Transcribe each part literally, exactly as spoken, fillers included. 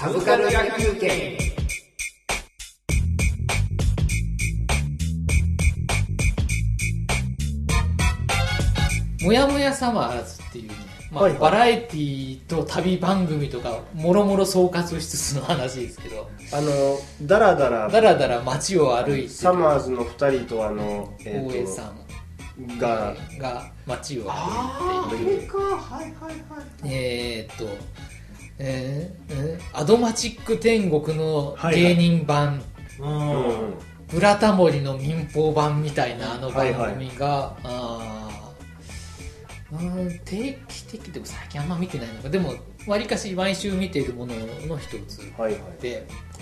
サブカル野球拳。もやもやサマーズっていうね、まあはいはい、バラエティと旅番組とかもろもろ総括しつつの話ですけど、あのだらだらだらだら街を歩いてサマーズのふたりとあの大江さんがが街を歩いている。ああ、あれか、はいはいはい。えー、っと、えーえー、アドマチック天国の芸人版、はいはい、うん、ブラタモリの民放版みたいなあの番組が、はいはい、あうん、定期的でも最近あんま見てないのか、でもわりかし毎週見ているものの一つで、はいはい、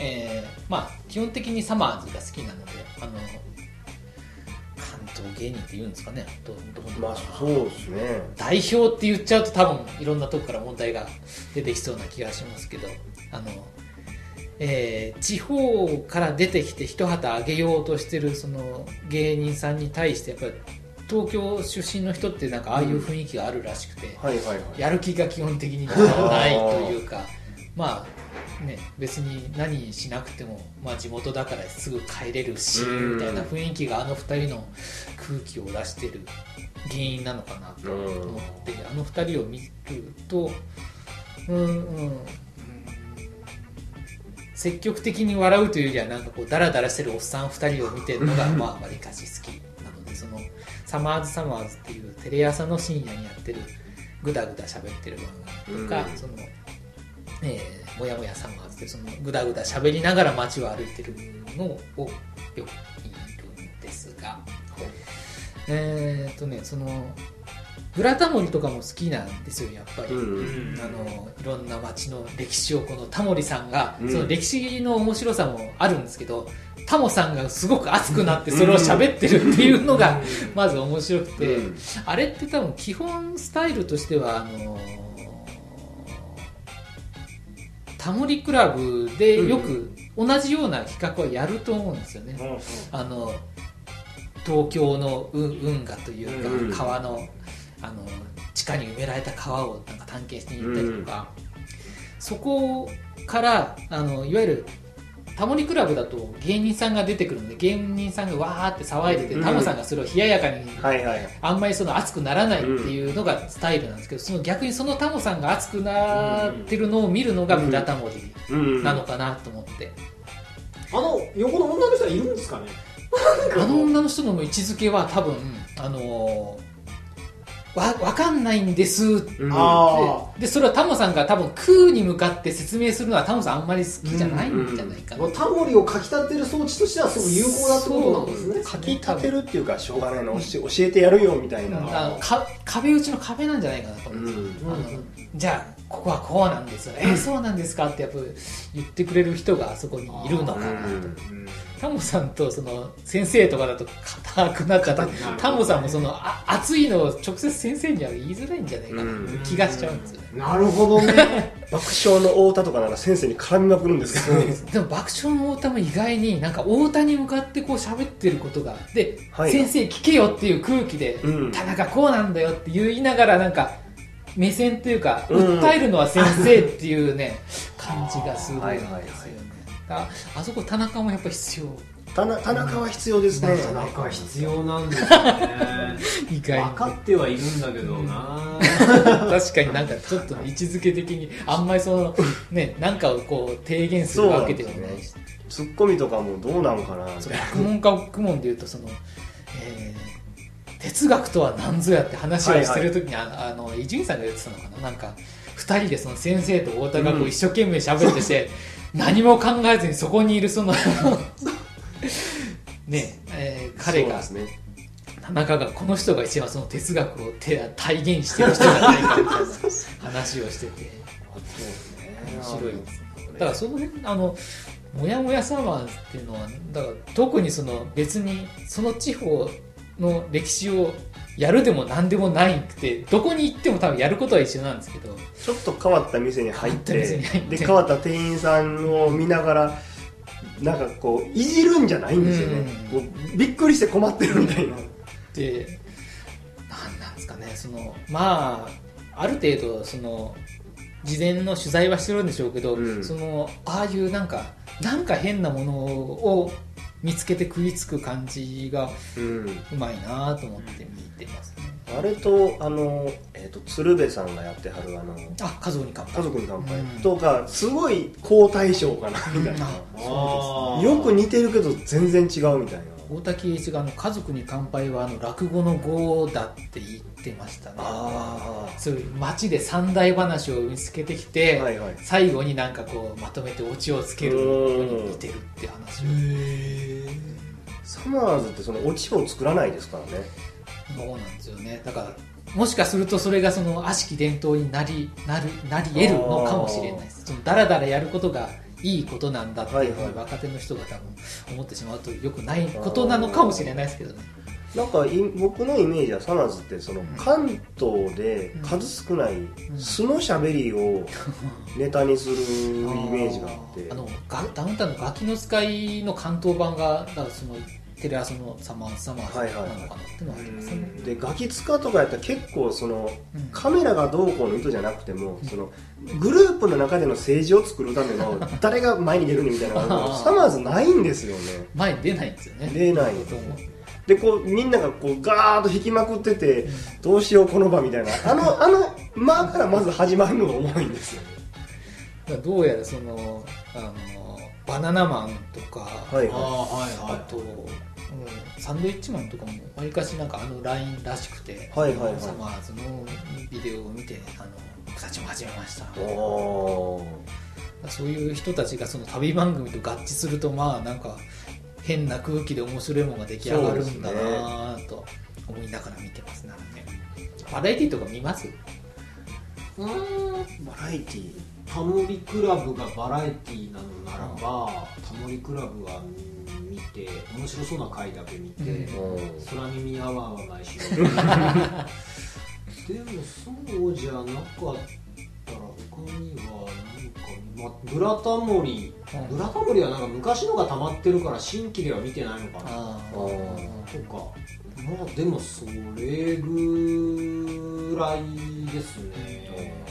えー、まあ基本的にサマーズが好きなので、あの。芸人って言うんですかね。どどどまあそうですね。代表って言っちゃうと多分いろんなとこから問題が出てきそうな気がしますけど、あの、えー、地方から出てきて一旗あげようとしてるその芸人さんに対してやっぱり東京出身の人ってなんかああいう雰囲気があるらしくて、うん、はいはいはい、やる気が基本的にないというか、まあ。ね、別に何しなくても、まあ、地元だからすぐ帰れるしみたいな雰囲気があのふたりの空気を出してる原因なのかなと思って、あのふたりを見ると、うんうん、積極的に笑うというよりはなんかこうダラダラしてるおっさんふたりを見てるのがまあわりかし好きなので、そのサマーズサマーズっていうテレ朝の深夜にやってるグダグダ喋ってる番組とか、そのえー、もやもやサマーズでそのぐだぐだ喋りながら街を歩いてるのをよく見るんですが、えーっとね、そのブラタモリとかも好きなんですよやっぱり、うんうん、あのいろんな街の歴史をこのタモリさんが、うん、その歴史の面白さもあるんですけど、タモさんがすごく熱くなってそれを喋ってるっていうのがまず面白くて、うん、あれって多分基本スタイルとしてはあのタモリクラブでよく同じような企画はやると思うんですよね、うんうん、あの東京の運河というか、うんうん、川の、あの地下に埋められた川をなんか探検して行ったりとか、うんうん、そこからあのいわゆるタモリクラブだと芸人さんが出てくるので芸人さんがわーって騒いでて、うん、タモさんがそれを冷ややかに、はいはい、あんまりその熱くならないっていうのがスタイルなんですけど、その逆にそのタモさんが熱くなってるのを見るのがブラタモリなのかなと思って、うんうんうん、あの横の女の人はいるんですかねあの女の人の位置づけは多分あのーわ, わかんないんですって、うん、でそれはタモさんが多分空に向かって説明するのはタモさんあんまり好きじゃないんじゃないかな、うんうん、タモリをかき立てる装置としてはすごい有効だってことなんですね。かき立てるっていうかしょうがないの、うん、教えてやるよみたいな、うん、あのか壁打ちの壁なんじゃないかなと思うんですよ、うんうん、じゃあここはこうなんですよ、うん、えー、そうなんですかってやっぱ言ってくれる人があそこにいるのかなと、うんうん、タモさんとその先生とかだと固くなっちゃって、タモさんもそのあ熱いのを直接先生には言いづらいんじゃないかなっていう気がしちゃうんですよね、うん、なるほどね爆笑の太田とかなら先生に絡みまくるんですけど、ね、でも爆笑の太田も意外になんか太田に向かってこう喋ってることがで、はい、先生聞けよっていう空気で、うん、田中こうなんだよって言いながらなんか目線というか、うん、訴えるのは先生っていうね感じがすごいんですよね、はいはいはい、あ, あそこ田中もやっぱ必要、田中は必要ですね。田中は必要なんですよね意外に分かってはいるんだけどな確かになんかちょっと位置づけ的にあんまりそのねなんかをこう提言するわけではないし、ね、ツッコミとかもどうなのかな学問家学問でいうとその、えー、哲学とは何ぞやって話をしてるときに、はいはい、あの伊集院さんが言ってたのかな、なんかふたりでその先生と太田がこう一生懸命喋ってて、うん、何も考えずにそこにいるそのねえー、彼が、ね、田中がこの人が一番その哲学を体現してる人じゃないかみたいな話をしてて面白いです、ね、だからその辺あのもやもやサマーズっていうのはだから特にその別にその地方の歴史をやるでも何でもないくてどこに行っても多分やることは一緒なんですけど、ちょっと変わった店に入ってで変わった店員さんを見ながらなんかこういじるんじゃないんですよね、うんうん、こうびっくりして困ってるみたいなで、なんなんですかね、そのまあある程度その事前の取材はしてるんでしょうけど、うん、そのああいうなんかなんか変なものを見つけて食いつく感じがうまいなと思って見てますね、うん、あれとあの、えーと、鶴瓶さんがやってはるあのあ家族に乾杯、家族に乾杯とかすごい好対照かなみたいな、うん、そうですね、よく似てるけど全然違うみたいな。大滝栄一があの家族に乾杯はあの落語の語だって言ってましたね。あそういう街で三大話を見つけてきて、はいはい、最後になんかこうまとめてオチをつけるのに似てるって話を。へサマーズってそのオチを作らないですからね。そうなんですよね。だからもしかするとそれがその悪しき伝統になりなるなり得るのかもしれないです。そのダラダラやることがいいことなんだっていうふうに若手の人が多分思ってしまうと良くないことなのかもしれないですけどね。なんか僕のイメージはサナズってその関東で数少ない素のしゃべりをネタにするイメージがあって、うんうん、ああのダウンタウンのガキの使いの関東版がだからそのテレ朝のサマーズサマーズなのかなってのがありますね、はいはい、でガキ使とかやったら結構そのカメラがどうこうの意図じゃなくても、うん、そのグループの中での政治を作るための誰が前に出るみたいなのサマーズないんですよね。前に出ないんですよね。出ないと思う。でこうみんながこうガーッと引きまくってて、うん、どうしようこの場みたいなあのあの間からまず始まるのが重いんですよ。だからどうやらそのあのバナナマンとか、はいはい、あ, あと、うん、サンドイッチマンとかもわりかしなんかあのラインらしくて、はいはいはい、サマーズのビデオを見てあの僕たちも始めました。おそういう人たちがその旅番組と合致するとまあなんか変な空気で面白いものが出来上がるんだなと思いながら見てますね。バラエティとか見ます？うーんバラエティタモリ倶楽部がバラエティなのならば、うん、タモリ倶楽部は見て面白そうな回だけ見て、うん、空耳アワーは毎週でもそうじゃなかったら他には何か、ま、ブラタモリ、うん、ブラタモリはなんか昔のが溜まってるから新規では見てないのかなとか、まあでもそれぐらいですね。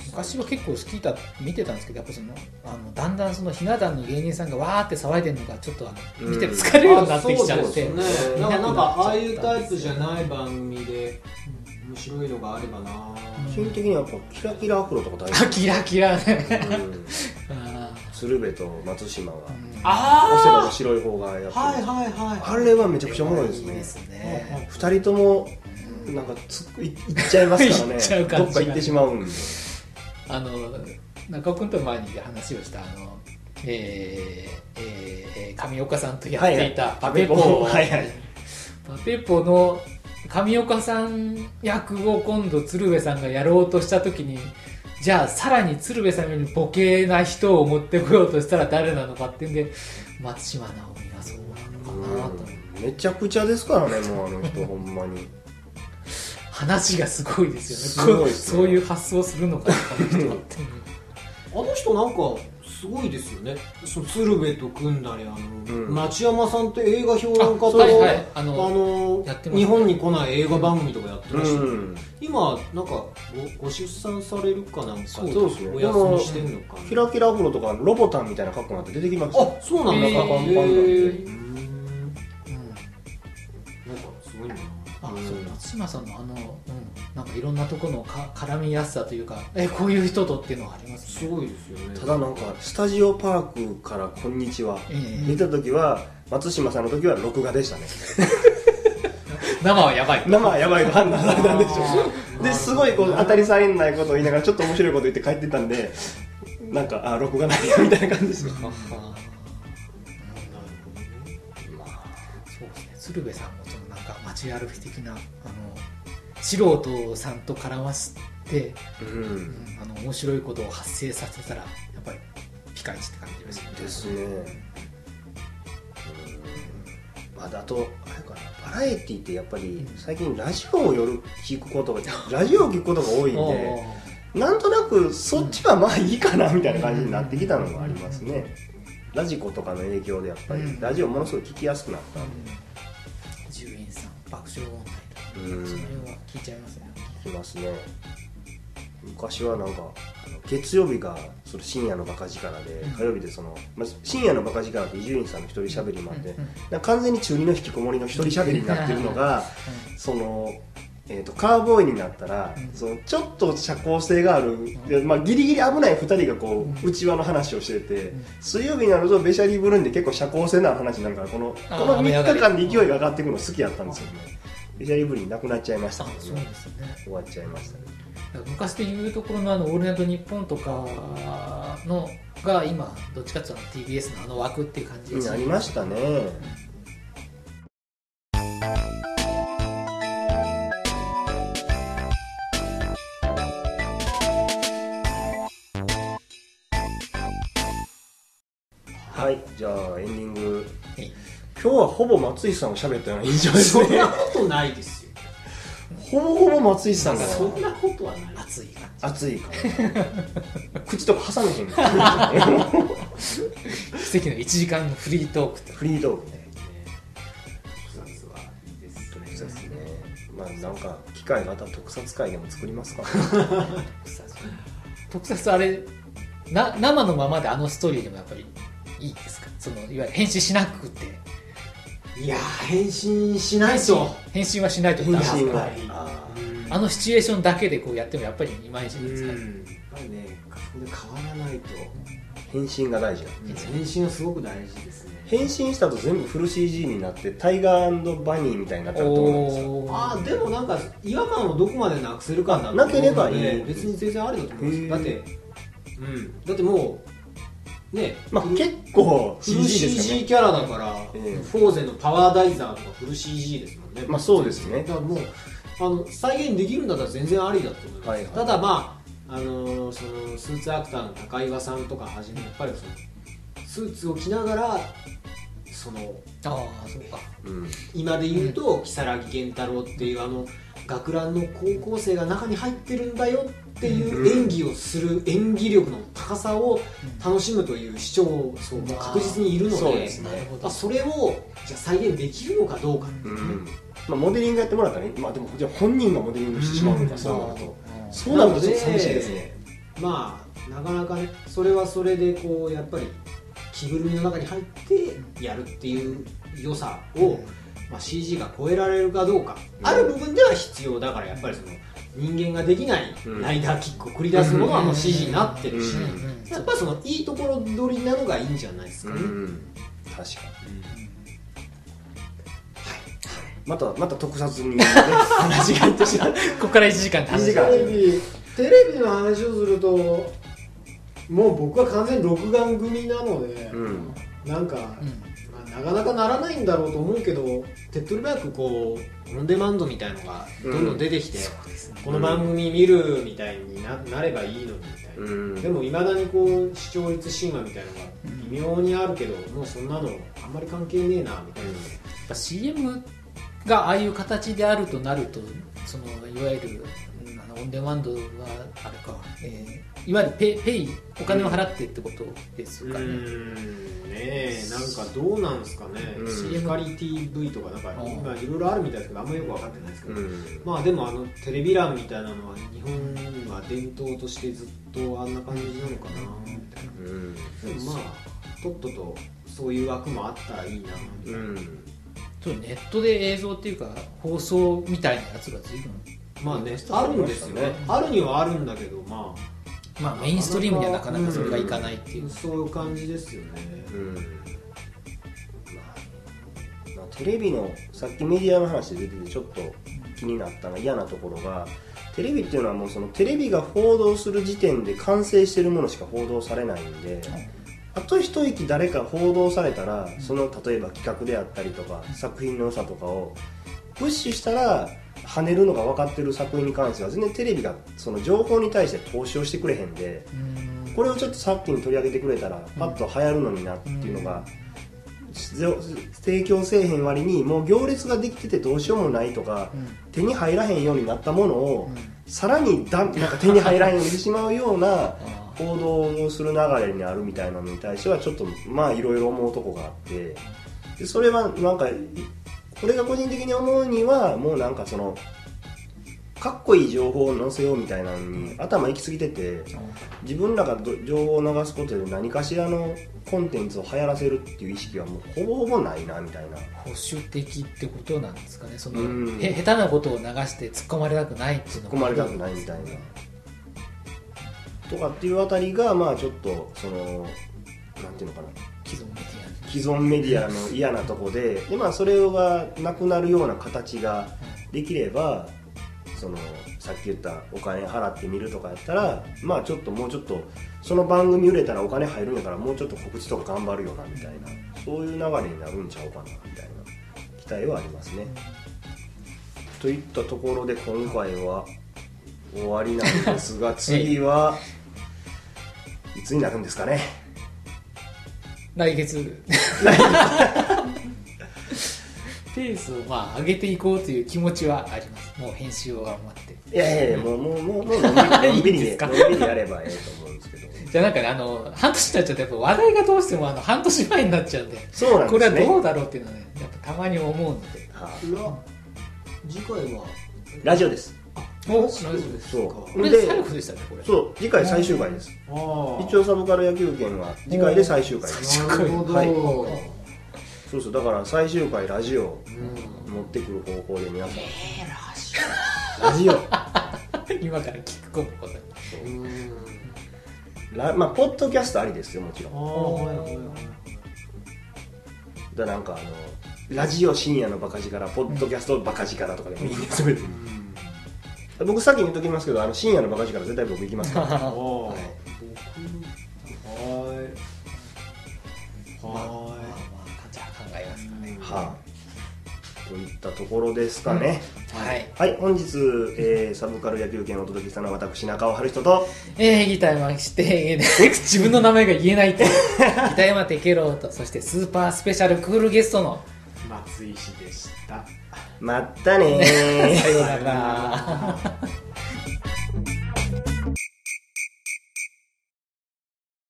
昔は結構好きだ見てたんですけどやっぱそのあのだんだんそのひな壇の芸人さんがわーって騒いでるのがちょっとあの見て疲れるようになってきちゃって、うん、あそうですね。なんかああいうタイプじゃない番組で面白いのがあればな。基本的にはやっぱキラキラアフロとか大好き。キラキラね、うん鶴瓶と松島が、うん、オセロの白い方がやってる、はいはいはい、あれはめちゃくちゃおもろいです ね, いいですね。ふたりともなんかつ い, いっちゃいますからねどっか行ってしまうんであの中尾君と前に話をしたあの、えーえー、上岡さんとやっていたパペポ、はいはい、パペポの上岡さん役を今度鶴瓶さんがやろうとした時にじゃあさらに鶴瓶さんよりボケな人を持ってこようとしたら誰なのかってんで松島直美がそうなのかなと。めちゃくちゃですからねもうあの人ほんまに話がすごいですよ ね, すごいですね。そういう発想するのかなあの人はってあの人なんかすごいですよね。その鶴瓶と組んだりあの、うん、町山さんって映画評論家と、はいはい、あのあの日本に来ない映画番組とかやってらっしゃる、うんうん、今なんか ご, ご出産されるかなんかそうですよお休みしてるのか、ね、キラキラアフロとかロボタンみたいな格好になって出てきます。あそうなんだ。パンパンパンパンなんかすごいなあ、うん、そう松島さんのあの、うん、なんかいろんなところのか絡みやすさというかえこういう人とっていうのはありますね。すごいですよね。ただなんかスタジオパークからこんにちは、えー、見た時は松島さんの時は録画でしたね生はやばい生はやばいと判断されたんでしょですごいこう当たり障りのないことを言いながらちょっと面白いこと言って帰ってたんでなんかあ録画ないみたいな感じですよ鶴瓶さんもそのなんか街歩き的なあの素人さんと絡ませて、うんうん、あの面白いことを発生させたらやっぱりピカイチって感じですね。ですね、うんまあ、あとあれかなバラエティってやっぱり最近ラジオを夜聞くことがラジオを聞くことが多いんでなんとなくそっちはまあいいかなみたいな感じになってきたのがありますね、うんうんうん、ラジコとかの影響でやっぱり、うん、ラジオものすごい聞きやすくなったんで、うん獣医さん、爆笑問題とか、うん、その辺は聞いちゃいますね。聞きますね。昔はなんか月曜日がその深夜のバカ力で、火曜日でその、まあ、深夜のバカ力って伊集院さんの一人しゃべりもあって、うんうん、なんか完全に中二の引きこもりの一人しゃべりになってるのがその、えー、とカーボーイになったら、うん、そのちょっと社交性がある、うんまあ、ギリギリ危ないふたりがこう、うん、内輪の話をしてて、うん、水曜日になるとベシャリーブルーンで結構社交性な話になるからこの、このみっかかんで勢いが上がっていくの好きやったんですよね。ベシャリーブルーンなくなっちゃいましたけど、ね、そうですね、終わっちゃいましたね。昔でいうところのあのオールナイトニッポンとかのが今どっちかっていうと ティービーエス のあの枠っていう感じになりましたね。はい、じゃあエンディング、はい、今日はほぼ松井さんを喋ったような印象ですね。そんなことないですよ。ほぼほぼ松井さんがそんなことはない。熱い熱いから口とか挟めへん奇跡のいちじかんのフリートークとフリートークね。特撮はいいですね。特撮ね、まあなんか機会があったら特撮会でも作りますか特撮あれな生のままであのストーリーでもやっぱりいいですか。そのいわゆる変身しなくて。いや変身しないと変身はしないとダメですから、あのシチュエーションだけでこうやってもやっぱりイマイチですから、やっぱりねそこで変わらないと。変身が大事だ、うん、変身はすごく大事ですね。変身した後全部フル シージー になってタイガー&バニーみたいになったと思うんですよ。ああでもなんか違和感をどこまでなくせるかなんだろうなければいい、別に全然あるだと思うんです。だって、うん、だってもうね、まあ結構 シージー ですよね。フル シージー キャラだから、えー、フォーゼのパワーダイザーとかフル シージー ですもんね。まあそうですね。だからもうあの再現できるんだったら全然ありだと思います。はいはい、ただまああのー、そのスーツアクターの高岩さんとかはじめやっぱりそのスーツを着ながらそのああそうか、うん、今で言うと如月源太郎っていうあの学ランの高校生が中に入ってるんだよっていう演技をする演技力の高さを楽しむという視聴層も確実にいるの で,、うん そ, でね、それをじゃ再現できるのかどうか、うんうんまあ、モデリングやってもらったらね、まあ、でもじゃ本人がモデリングしてしまうのか、そうなるとそうなるとちょっと寂しいですね。まあなかなかねそれはそれでこうやっぱり着ぐるみの中に入ってやるっていう良さを、まあ、シージー が超えられるかどうか、うん、ある部分では必要だから、やっぱりその人間ができないライダーキックを繰り出すものはもう シージー になってるし、やっぱりそのいいところ取りなのがいいんじゃないですかね、うんうん、確かに、うんはい、またまた特撮に、ね、話がいってしまうここからいちじかんで話がテレビ、テレビの話をするともう僕は完全に録画組なので、うん、なんか、うんなかなかならないんだろうと思うけど、手っ取り早くこうオンデマンドみたいのがどんどん出てきて、うんね、この番組見るみたいに な, なればいいのにみたいな、うん、でもいまだにこう視聴率神話みたいなのが微妙にあるけど、うん、もうそんなのあんまり関係ねえなみたいな、うん、やっぱ シーエム がああいう形であるとなると、そのいわゆるあのオンデマンドはあるか、えー、いわゆる ペ, ペイお金を払ってってことですかね、うんね、えなんかどうなんですかね、シカリ ティーブイ とかなんか今いろいろあるみたいですけど、あんまりよく分かってないですけど、うん、まあでもあのテレビ欄みたいなのは日本は伝統としてずっとあんな感じなのかなみたいな、うん、でもまあとっととそういう枠もあったらいいなみたいな、うん、ちょっとネットで映像っていうか放送みたいなやつが随分まあねあるんですよね、あるにはあるんだけど、まあまあ、メインストリームにはなかなかそれがいかないっていう、うん、そういう感じですよね、うんまあまあ、テレビのさっきメディアの話で出ててちょっと気になったの嫌なところが、テレビっていうのはもうそのテレビが報道する時点で完成してるものしか報道されないんで、はい、あと一息誰か報道されたら、その例えば企画であったりとか作品の良さとかをプッシュしたら跳ねるのが分かってる作品に関しては全然テレビがその情報に対して投資をしてくれへんで、うんこれをちょっとさっきに取り上げてくれたらパッと流行るのになっていうのが、うん、提供せえへん割にもう行列ができててどうしようもないとか、うん、手に入らへんようになったものを、うん、さらにだなんか手に入らへんようにしてしまうような報道をする流れにあるみたいなのに対してはちょっとまあいろいろ思うとこがあって、でそれはなんか俺が個人的に思うにはもうなんかそのかっこいい情報を載せようみたいなのに頭行き過ぎてて、自分らが情報を流すことで何かしらのコンテンツを流行らせるっていう意識はもうほぼほぼないなみたいな。保守的ってことなんですかね。そのへ下手なことを流して突っ込まれたくないっていうの、突っ込まれたくないみたいなとかっていうあたりが、まあちょっとそのなんていうのかな、既存メディア、既存メディアの嫌なとこで、でまあそれがなくなるような形ができれば、そのさっき言ったお金払ってみるとかやったら、まあちょっともうちょっとその番組売れたらお金入るんやからもうちょっと告知とか頑張るよなみたいな、そういう流れになるんちゃうかなみたいな期待はありますね。といったところで今回は終わりなんですが、次はいつになるんですかね。来月ペースをまあ上げていこうという気持ちはあります。もう編集を頑張って、いやいやもうもうもうのんびりね、のんびりやればいいと思うんですけどじゃあなんかね、あの半年経っちゃうとやっぱ話題がどうしてもあの半年前になっちゃうんで、そうなんですね、これはどうだろうっていうのはねやっぱたまに思うので、はあ、次回はラジオです。おラジオですか。これ最後でしたね。これそう次回最終回です。あ一応サブカル野球圏は次回で最終回です。なるほど、はい、そうそう、だから最終回ラジオ持ってくる方向で皆さん、えー、ラジオ今から聞くことだ、まあポッドキャストありですよ、もちろん。だなんかあのラジオ深夜のバカ力、ポッドキャストバカ力とかでもいいんです、別に。僕先に言っときますけど、あの深夜のバカ力絶対僕行きますから、はい、はいはあ、といったところですかね、うん、はい、はい、本日、えー、サブカル野球圏をお届けしたのは私中尾春人と、えー、ギターマンして自分の名前が言えないってギターマンテケローと、そしてスーパースペシャルクールゲストの松石でした。まったねーさよなら